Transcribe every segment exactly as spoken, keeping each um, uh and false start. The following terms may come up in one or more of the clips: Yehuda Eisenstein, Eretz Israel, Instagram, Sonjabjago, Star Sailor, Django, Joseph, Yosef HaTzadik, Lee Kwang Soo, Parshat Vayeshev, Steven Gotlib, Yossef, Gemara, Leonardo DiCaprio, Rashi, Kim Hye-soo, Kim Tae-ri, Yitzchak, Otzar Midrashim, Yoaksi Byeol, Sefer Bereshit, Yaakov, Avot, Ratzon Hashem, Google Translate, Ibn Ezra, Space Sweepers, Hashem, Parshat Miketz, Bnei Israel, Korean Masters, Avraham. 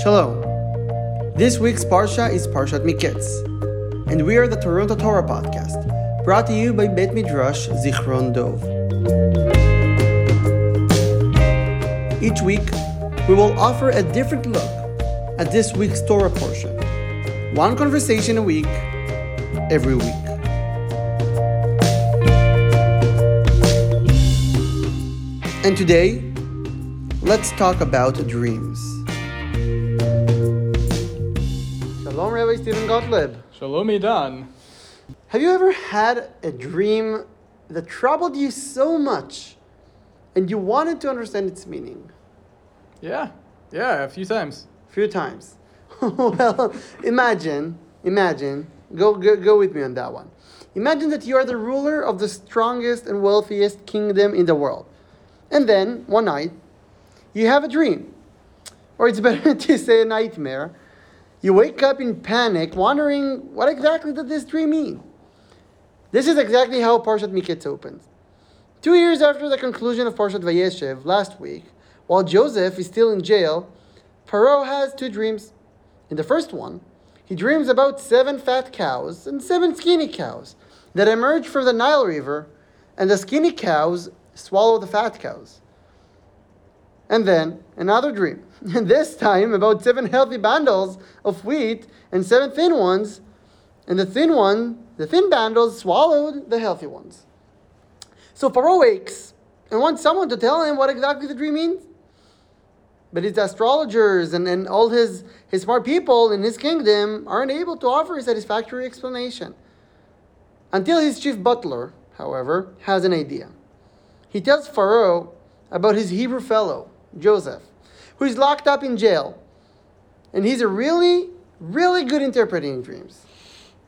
Shalom. This week's Parsha is Parshat Miketz, and we are the Toronto Torah Podcast, brought to you by Beit Midrash Zichron Dov. Each week, we will offer a different look at this week's Torah portion. One conversation a week, every week. And today, let's talk about dreams. Shalom, Rabbi Steven Gotlib. Shalom, Idan. Have you ever had a dream that troubled you so much and you wanted to understand its meaning? Yeah, yeah, a few times. A few times. Well, imagine, imagine, go, go go with me on that one. Imagine that you are the ruler of the strongest and wealthiest kingdom in the world. And then, one night, you have a dream. Or it's better to say a nightmare. You wake up in panic, wondering what exactly did this dream mean? This is exactly how Parshat Miketz opens. Two years after the conclusion of Parshat Vayeshev, last week, while Joseph is still in jail, Paro has two dreams. In the first one, he dreams about seven fat cows and seven skinny cows that emerge from the Nile River, and the skinny cows swallow the fat cows. And then another dream, and this time about seven healthy bundles of wheat and seven thin ones, and the thin one, the thin bundles swallowed the healthy ones. So Pharaoh wakes and wants someone to tell him what exactly the dream means. But his astrologers and, and all his, his smart people in his kingdom aren't able to offer a satisfactory explanation. Until his chief butler, however, has an idea. He tells Pharaoh about his Hebrew fellow, Joseph, who is locked up in jail. And he's a really, really good interpreting dreams.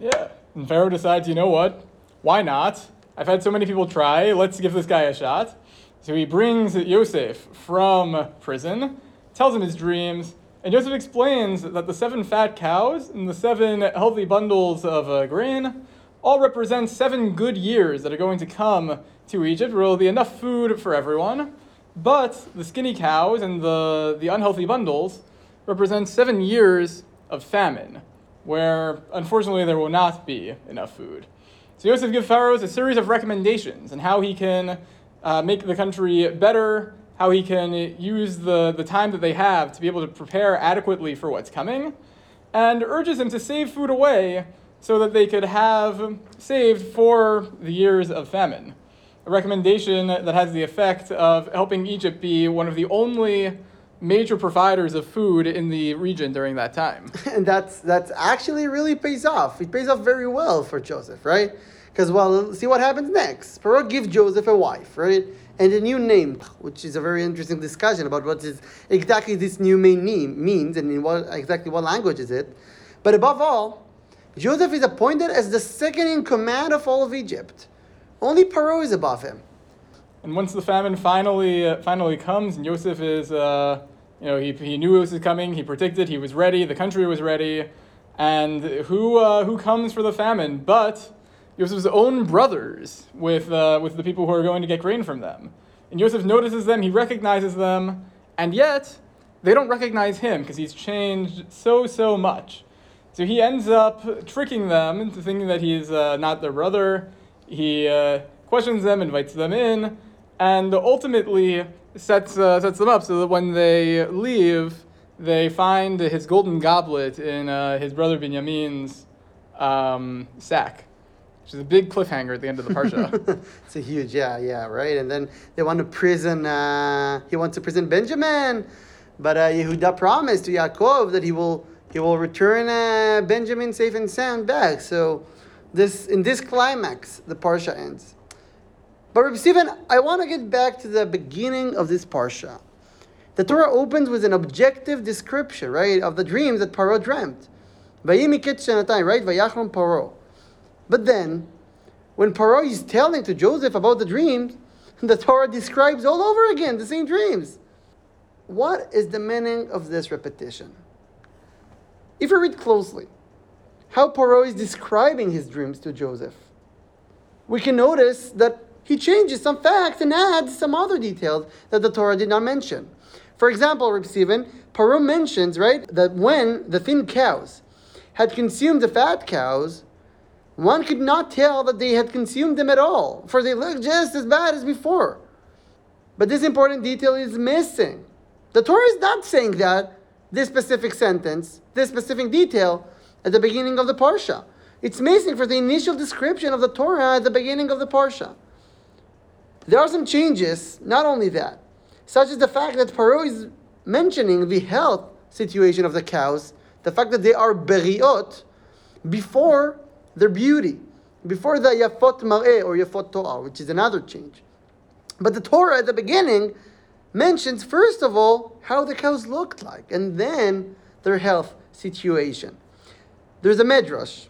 Yeah, and Pharaoh decides, you know what? Why not? I've had so many people try. Let's give this guy a shot. So he brings Yosef from prison, tells him his dreams, and Yosef explains that the seven fat cows and the seven healthy bundles of uh, grain all represent seven good years that are going to come to Egypt, where there will be enough food for everyone. But the skinny cows and the, the unhealthy bundles represent seven years of famine, where unfortunately there will not be enough food. So Yosef gives Pharaoh a series of recommendations on how he can uh, make the country better, how he can use the, the time that they have to be able to prepare adequately for what's coming, and urges him to save food away so that they could have saved for the years of famine. A recommendation that has the effect of helping Egypt be one of the only major providers of food in the region during that time. And that's that's actually really pays off. It pays off very well for Joseph, right? Because, well, see what happens next. Pharaoh gives Joseph a wife, right? And a new name, which is a very interesting discussion about what is exactly this new main name means and in what exactly what language is it. But above all, Joseph is appointed as the second in command of all of Egypt. Only Paro is above him. And once the famine finally uh, finally comes, and Yosef is, uh, you know, he he knew it was coming, he predicted, he was ready, the country was ready, and who uh, who comes for the famine but Yosef's own brothers with uh, with the people who are going to get grain from them. And Yosef notices them, he recognizes them, and yet they don't recognize him because he's changed so, so much. So he ends up tricking them into thinking that he's uh, not their brother. He uh, questions them, invites them in, and ultimately sets uh, sets them up so that when they leave, they find his golden goblet in uh, his brother Benjamin's um, sack, which is a big cliffhanger at the end of the parsha. It's a huge, yeah, yeah, right? And then they want to prison, uh, he wants to prison Benjamin, but uh, Yehuda promised to Yaakov that he will he will return uh, Benjamin safe and sound back, so... This in this climax, the Parsha ends. But Rabbi Steven, I want to get back to the beginning of this Parsha. The Torah opens with an objective description, right, of the dreams that Paro dreamt. Right? But then, when Paro is telling to Joseph about the dreams, the Torah describes all over again the same dreams. What is the meaning of this repetition? If you read closely, how Paro is describing his dreams to Joseph, we can notice that He changes some facts and adds some other details that the Torah did not mention. For example, Reb Steven, Paro mentions, right, that when the thin cows had consumed the fat cows, one could not tell that they had consumed them at all, for they looked just as bad as before. But this important detail is missing. The Torah is not saying that, this specific sentence, this specific detail, at the beginning of the Parsha. It's missing for the initial description of the Torah at the beginning of the Parsha. There are some changes, not only that, such as the fact that Paro is mentioning the health situation of the cows, the fact that they are beriot, before their beauty, before the yafot mar'eh or yafot to'ar, which is another change. But the Torah at the beginning mentions, first of all, how the cows looked like, and then their health situation. There's a medrash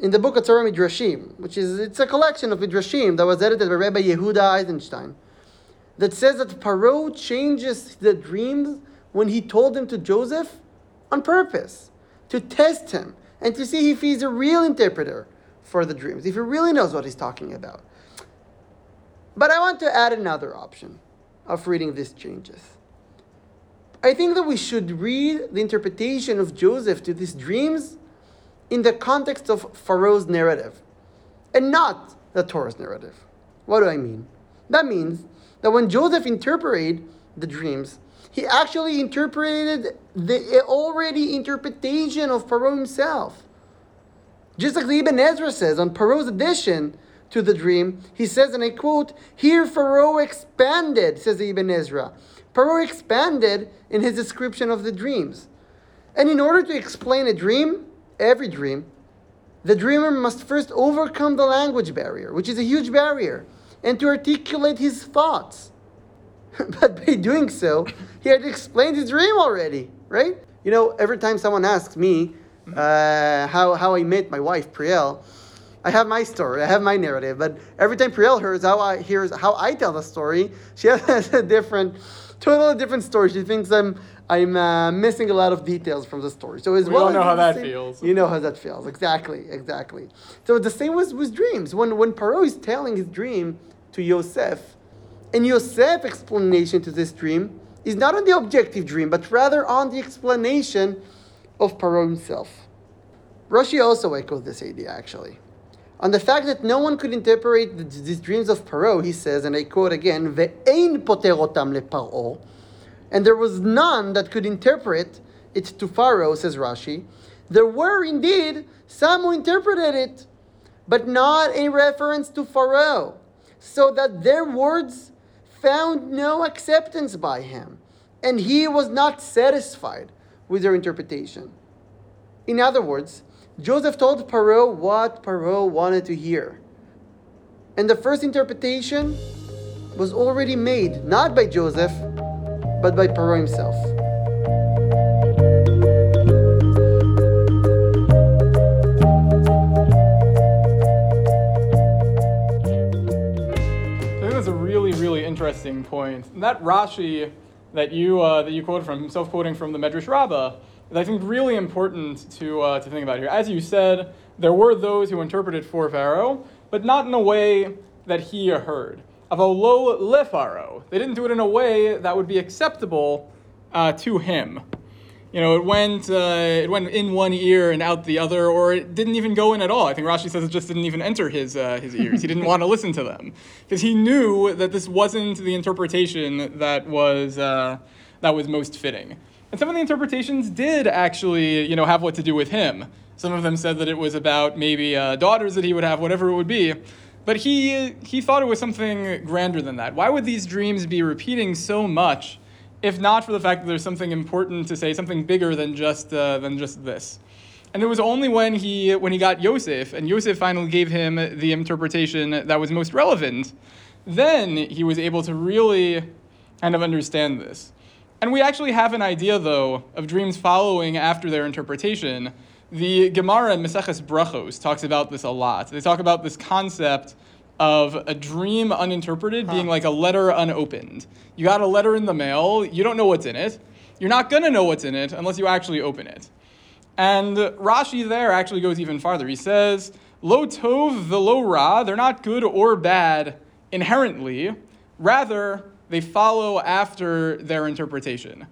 in the book Otzar Midrashim, which is it's a collection of midrashim that was edited by Rabbi Yehuda Eisenstein, that says that Paro changes the dreams when he told them to Joseph on purpose, to test him, and to see if he's a real interpreter for the dreams, if he really knows what he's talking about. But I want to add another option of reading these changes. I think that we should read the interpretation of Joseph to these dreams in the context of Pharaoh's narrative and not the Torah's narrative. What do I mean? That means that when Joseph interpreted the dreams, he actually interpreted the already interpretation of Pharaoh himself. Just like the Ibn Ezra says on Pharaoh's edition to the dream, he says, and I quote, "Here Pharaoh expanded," says Ibn Ezra. Pharaoh expanded in his description of the dreams. And in order to explain a dream, every dream, the dreamer must first overcome the language barrier, which is a huge barrier, and to articulate his thoughts. But by doing so, he had explained his dream already, right? You know, every time someone asks me uh, how, how I met my wife, Priel, I have my story, I have my narrative, but every time Priel hears how I hears how I tell the story, she has a different, totally different story. She thinks I'm I'm uh, missing a lot of details from the story. So as we well, all know how that same, feels. You know how that feels, exactly, exactly. So the same was with dreams. When when Paro is telling his dream to Yosef, and Yosef's explanation to this dream is not on the objective dream, but rather on the explanation of Paro himself. Rashi also echoed this idea, actually. On the fact that no one could interpret the, these dreams of Paro, he says, and I quote again, "Ve'ein poterotam leparo," and there was none that could interpret it to Pharaoh, says Rashi. There were indeed some who interpreted it, but not a reference to Pharaoh, so that their words found no acceptance by him, and he was not satisfied with their interpretation. In other words, Joseph told Pharaoh what Pharaoh wanted to hear. And the first interpretation was already made, not by Joseph, but by Pharaoh himself. I think that's a really, really interesting point. And that Rashi that you uh, that you quoted from, himself quoting from the Medrash Rabbah, is I think really important to uh, to think about here. As you said, there were those who interpreted for Pharaoh, but not in a way that he heard. Avolo lefaro. They didn't do it in a way that would be acceptable uh, to him. You know, it went uh, it went in one ear and out the other, or it didn't even go in at all. I think Rashi says it just didn't even enter his uh, his ears. He didn't want to listen to them because he knew that this wasn't the interpretation that was uh, that was most fitting. And some of the interpretations did actually, you know, have what to do with him. Some of them said that it was about maybe uh, daughters that he would have, whatever it would be. But he he thought it was something grander than that. Why would these dreams be repeating so much, if not for the fact that there's something important to say, something bigger than just uh, than just this? And it was only when he when he got Yosef, and Yosef finally gave him the interpretation that was most relevant, then he was able to really kind of understand this. And we actually have an idea, though, of dreams following after their interpretation. The Gemara in Maseches Brachos talks about this a lot. They talk about this concept of a dream uninterpreted huh. being like a letter unopened. You got a letter in the mail. You don't know what's in it. You're not going to know what's in it unless you actually open it. And Rashi there actually goes even farther. He says, lo tov v'lo ra, they're not good or bad inherently. Rather, they follow after their interpretation.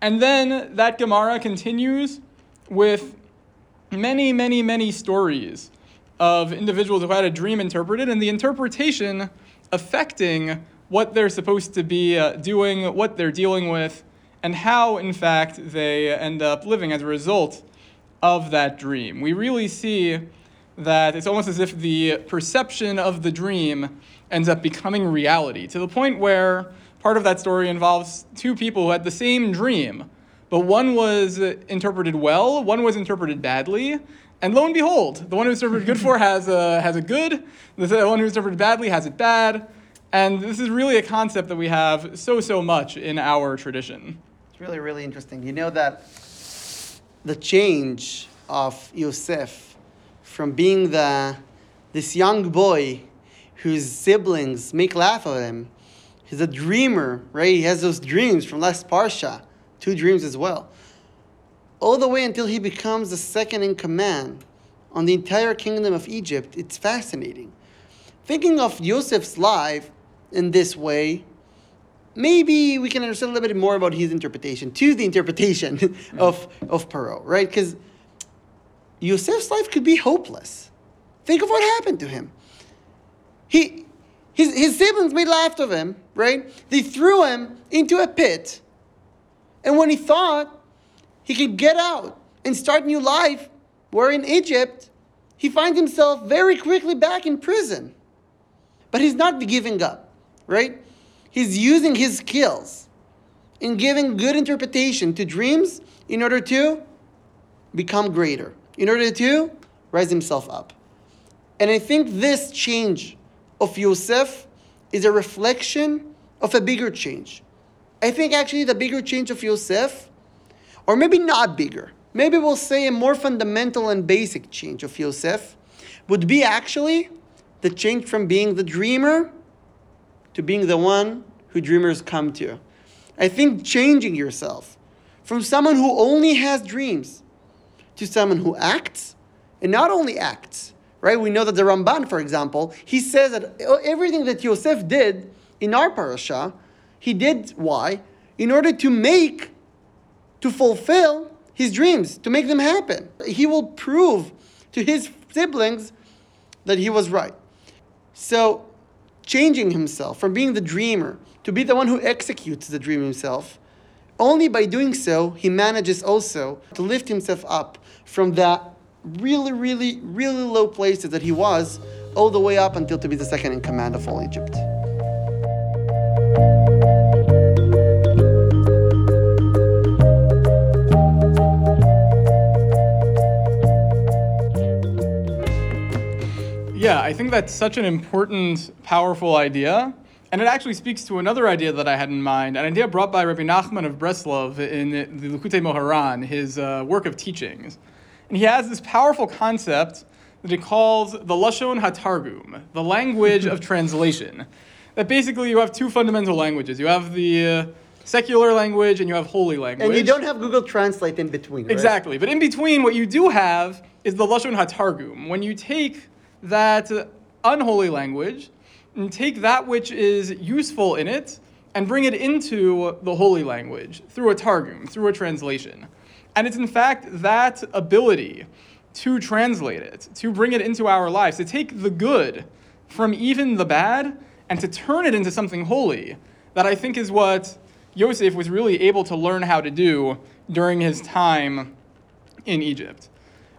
And then that Gemara continues with many, many, many stories of individuals who had a dream interpreted and the interpretation affecting what they're supposed to be uh, doing, what they're dealing with, and how, in fact, they end up living as a result of that dream. We really see that it's almost as if the perception of the dream ends up becoming reality, to the point where part of that story involves two people who had the same dream, but one was interpreted well, one was interpreted badly, and lo and behold, the one who's interpreted good for has a, has a good, the one who's interpreted badly has it bad, and this is really a concept that we have so, so much in our tradition. It's really, really interesting. You know that the change of Yosef from being the this young boy whose siblings make laugh at him, he's a dreamer, right? He has those dreams from last Parsha, two dreams as well, all the way until he becomes the second in command on the entire kingdom of Egypt. It's fascinating. Thinking of Yosef's life in this way, maybe we can understand a little bit more about his interpretation, to the interpretation of, of Paro, right? Because Yosef's life could be hopeless. Think of what happened to him. He, his, his siblings made laugh of him, right? They threw him into a pit. And when he thought he could get out and start a new life, where in Egypt, he finds himself very quickly back in prison. But he's not giving up, right? He's using his skills in giving good interpretation to dreams in order to become greater, in order to rise himself up. And I think this change of Yosef is a reflection of a bigger change. I think actually the bigger change of Yosef, or maybe not bigger, maybe we'll say a more fundamental and basic change of Yosef, would be actually the change from being the dreamer to being the one who dreamers come to. I think changing yourself from someone who only has dreams to someone who acts, and not only acts, right? We know that the Ramban, for example, he says that everything that Yosef did in our parasha, he did, why? In order to make, to fulfill his dreams, to make them happen. He will prove to his siblings that he was right. So changing himself from being the dreamer to be the one who executes the dream himself, only by doing so, he manages also to lift himself up from that really, really, really low places that he was, all the way up until to be the second in command of all Egypt. Yeah, I think that's such an important, powerful idea. And it actually speaks to another idea that I had in mind, an idea brought by Rabbi Nachman of Breslov in the Likutei Moharan, his uh, work of teachings. And he has this powerful concept that he calls the Lashon HaTargum, the language of translation. That basically you have two fundamental languages. You have the uh, secular language and you have holy language. And you don't have Google Translate in between, right? Exactly. But in between, what you do have is the Lashon HaTargum. When you take that unholy language and take that which is useful in it and bring it into the holy language through a targum, through a translation. And it's in fact that ability to translate it, to bring it into our lives, to take the good from even the bad and to turn it into something holy, that I think is what Yosef was really able to learn how to do during his time in Egypt.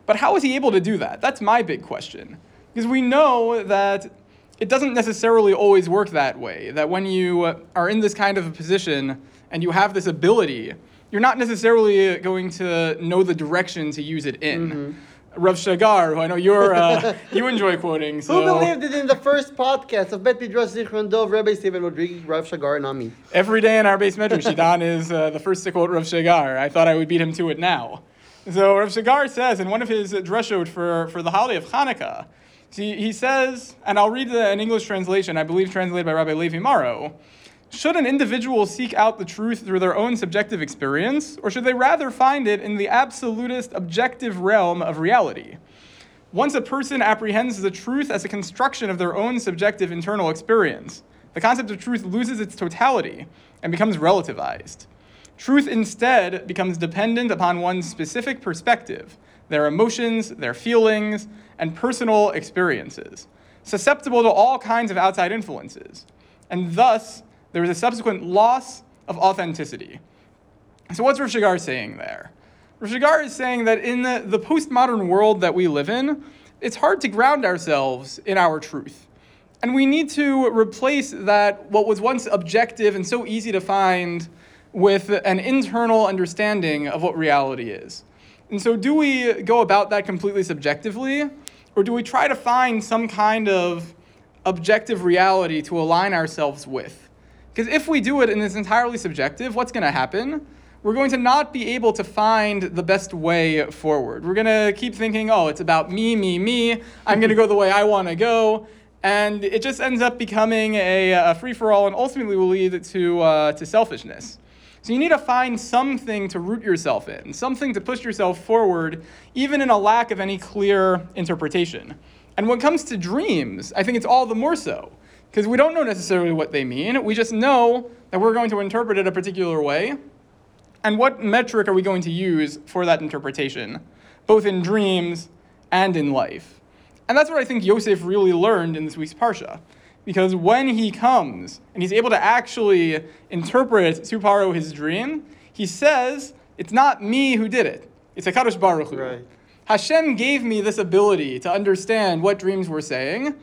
But how was he able to do that? That's my big question. Because we know that it doesn't necessarily always work that way, that when you are in this kind of a position and you have this ability, you're not necessarily going to know the direction to use it in. Mm-hmm. Rav Shagar, who I know you're, uh, you enjoy quoting. So. Who believed it in the first podcast of Beit Midrash Zichron Dov, Rabbi Steven Gotlib, Rav Shagar, and Ami? Every day in our base medrash, Shidan is uh, the first to quote Rav Shagar. I thought I would beat him to it now. So Rav Shagar says in one of his dreshot for, for the holiday of Hanukkah, See, he says, and I'll read the, an English translation, I believe translated by Rabbi Levi Morrow, should an individual seek out the truth through their own subjective experience, or should they rather find it in the absolutist objective realm of reality? Once a person apprehends the truth as a construction of their own subjective internal experience, the concept of truth loses its totality and becomes relativized. Truth instead becomes dependent upon one's specific perspective, their emotions, their feelings, and personal experiences, susceptible to all kinds of outside influences. And thus, there is a subsequent loss of authenticity. So what's Rav Shagar saying there? Rav Shagar is saying that in the, the postmodern world that we live in, it's hard to ground ourselves in our truth. And we need to replace that, what was once objective and so easy to find, with an internal understanding of what reality is. And so do we go about that completely subjectively, or do we try to find some kind of objective reality to align ourselves with? Because if we do it and it's entirely subjective, what's going to happen? We're going to not be able to find the best way forward. We're going to keep thinking, oh, it's about me, me, me. I'm going to go the way I want to go. And it just ends up becoming a, a free-for-all and ultimately will lead to, uh, to selfishness. So you need to find something to root yourself in, something to push yourself forward, even in a lack of any clear interpretation. And when it comes to dreams, I think it's all the more so, because we don't know necessarily what they mean. We just know that we're going to interpret it a particular way. And what metric are we going to use for that interpretation, both in dreams and in life? And that's what I think Joseph really learned in this week's Parsha. Because when he comes and he's able to actually interpret to Paro his dream, he says, it's not me who did it. It's HaKadosh Baruch Hu. Right. Hashem gave me this ability to understand what dreams were saying,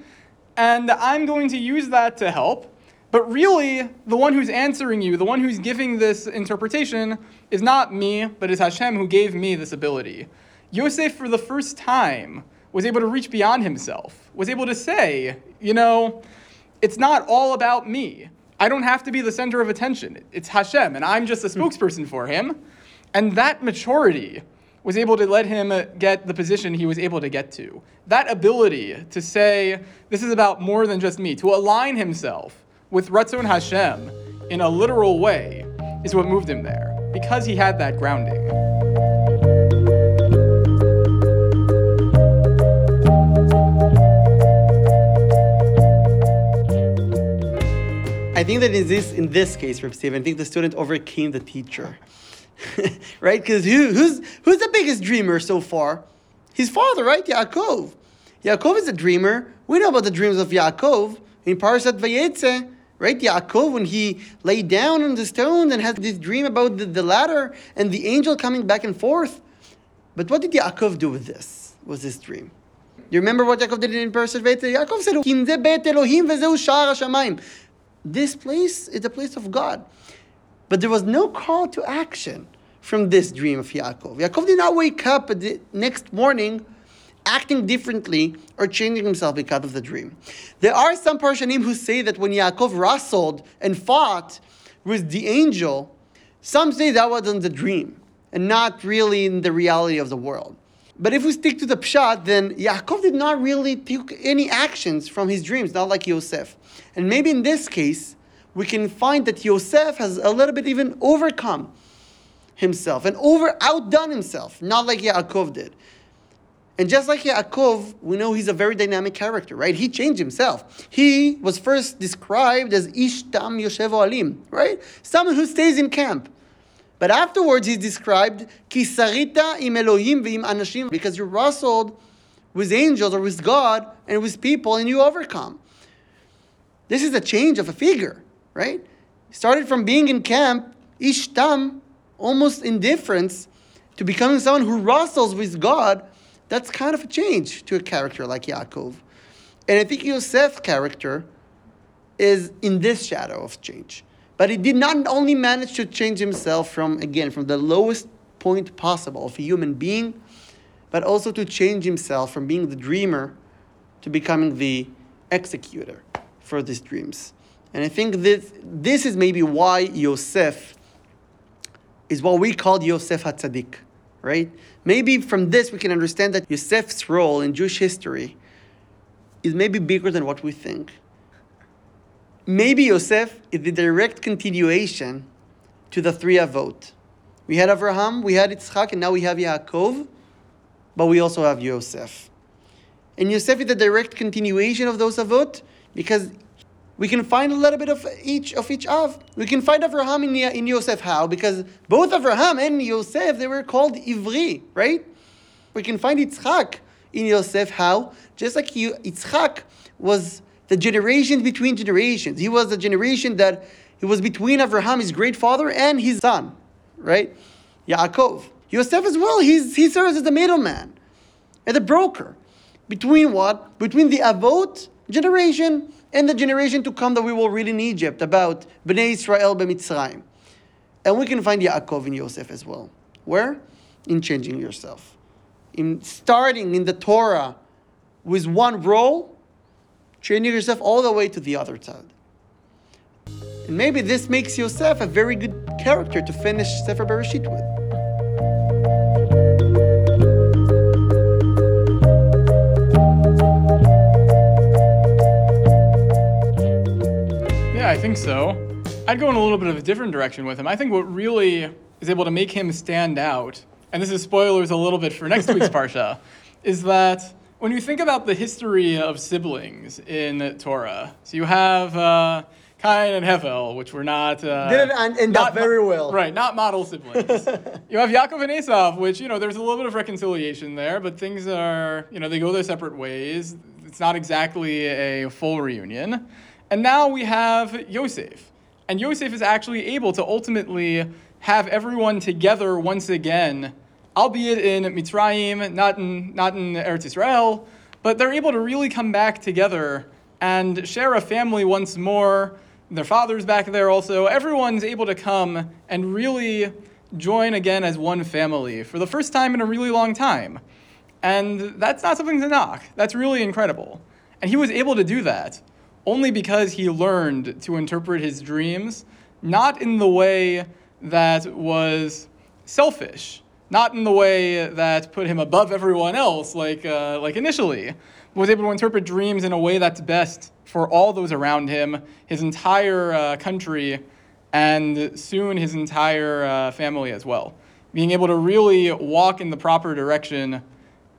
and I'm going to use that to help. But really, the one who's answering you, the one who's giving this interpretation, is not me, but is Hashem who gave me this ability. Yosef, for the first time, was able to reach beyond himself, was able to say, you know, it's not all about me. I don't have to be the center of attention. It's Hashem, and I'm just a spokesperson for him. And that maturity was able to let him get the position he was able to get to. That ability to say, this is about more than just me, to align himself with Ratzon Hashem in a literal way, is what moved him there, because he had that grounding. I think that in this in this case, Rav Steven, I think the student overcame the teacher, right? Because who, who's who's the biggest dreamer so far? His father, right? Yaakov. Yaakov is a dreamer. We know about the dreams of Yaakov in Parshat Vayetze, right? Yaakov, when he lay down on the stone and had this dream about the, the ladder and the angel coming back and forth. But what did Yaakov do with this? Was this dream? You remember what Yaakov did in Parshat Vayetze? Yaakov said, "Kimze bet Elohim vezehu sha'ar hashamayim." This place is the place of God. But there was no call to action from this dream of Yaakov. Yaakov did not wake up the next morning acting differently or changing himself because of the dream. There are some Parshanim who say that when Yaakov wrestled and fought with the angel, some say that was in the dream and not really in the reality of the world. But if we stick to the Pshat, then Yaakov did not really take any actions from his dreams, not like Yosef. And maybe in this case, we can find that Yosef has a little bit even overcome himself and over outdone himself, not like Yaakov did. And just like Yaakov, we know he's a very dynamic character, right? He changed himself. He was first described as Ish Tam Yoshev Oalim, right? Someone who stays in camp. But afterwards, he's described, Ki sarita im Elohim ve'im anashim, because you wrestled with angels or with God and with people and you overcome. This is a change of a figure, right? Started from being in camp, ishtam, almost indifference, to becoming someone who wrestles with God. That's kind of a change to a character like Yaakov. And I think Yosef's character is in this shadow of change. But he did not only manage to change himself from, again, from the lowest point possible of a human being, but also to change himself from being the dreamer to becoming the executor for these dreams. And I think this this is maybe why Yosef is what we call Yosef HaTzadik, right? Maybe from this we can understand that Yosef's role in Jewish history is maybe bigger than what we think. Maybe Yosef is the direct continuation to the three Avot. We had Avraham, we had Yitzchak, and now we have Yaakov, but we also have Yosef. And Yosef is the direct continuation of those Avot, because we can find a little bit of each of each Av. We can find Avraham in, in Yosef. How? Because both Avraham and Yosef, they were called Ivri, right? We can find Yitzchak in Yosef. How? Just like he, Yitzchak was the generation between generations. He was the generation that he was between Avraham, his great father, and his son, right? Yaakov. Yosef as well, he's, he serves as the middleman, as a broker. Between what? Between the Avot generation and the generation to come that we will read in Egypt about Bnei Israel b'Mitzrayim. And we can find Yaakov in Yosef as well. Where? In changing yourself. In starting in the Torah with one role, changing yourself all the way to the other side. And maybe this makes Yosef a very good character to finish Sefer Bereshit with. Yeah, I think so. I'd go in a little bit of a different direction with him. I think what really is able to make him stand out, and this is spoilers a little bit for next week's Parsha, is that when you think about the history of siblings in Torah, so you have uh, Cain and Hevel, which were not... Uh, Didn't end not, up very well. Right, not model siblings. You have Yaakov and Esau, which, you know, there's a little bit of reconciliation there, but things are, you know, they go their separate ways. It's not exactly a full reunion. And now we have Yosef. And Yosef is actually able to ultimately have everyone together once again, albeit in Mitzrayim, not in, not in Eretz Israel, but they're able to really come back together and share a family once more. Their father's back there also. Everyone's able to come and really join again as one family for the first time in a really long time. And that's not something to knock. That's really incredible. And he was able to do that only because he learned to interpret his dreams, not in the way that was selfish, not in the way that put him above everyone else, like uh, like initially, but was able to interpret dreams in a way that's best for all those around him, his entire uh, country, and soon his entire uh, family as well. Being able to really walk in the proper direction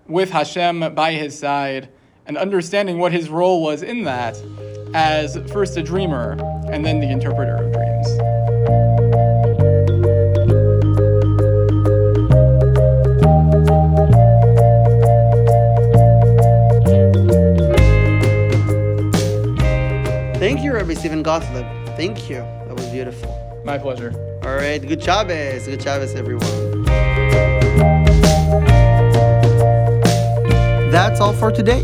with Hashem by his side, and understanding what his role was in that as first a dreamer and then the interpreter of dreams. Thank you, Rabbi Steven Gotlib. Thank you. That was beautiful. My pleasure. All right. Good Shabbos. Good Shabbos, everyone. That's all for today.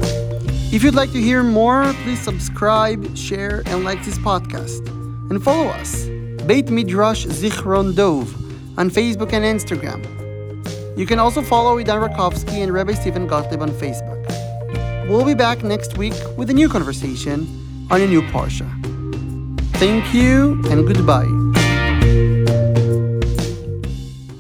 If you'd like to hear more, please subscribe, share, and like this podcast. And follow us, Beit Midrash Zichron Dov, on Facebook and Instagram. You can also follow Idan Rakovsky and Rabbi Steven Gotlib on Facebook. We'll be back next week with a new conversation on a new Parsha. Thank you and goodbye.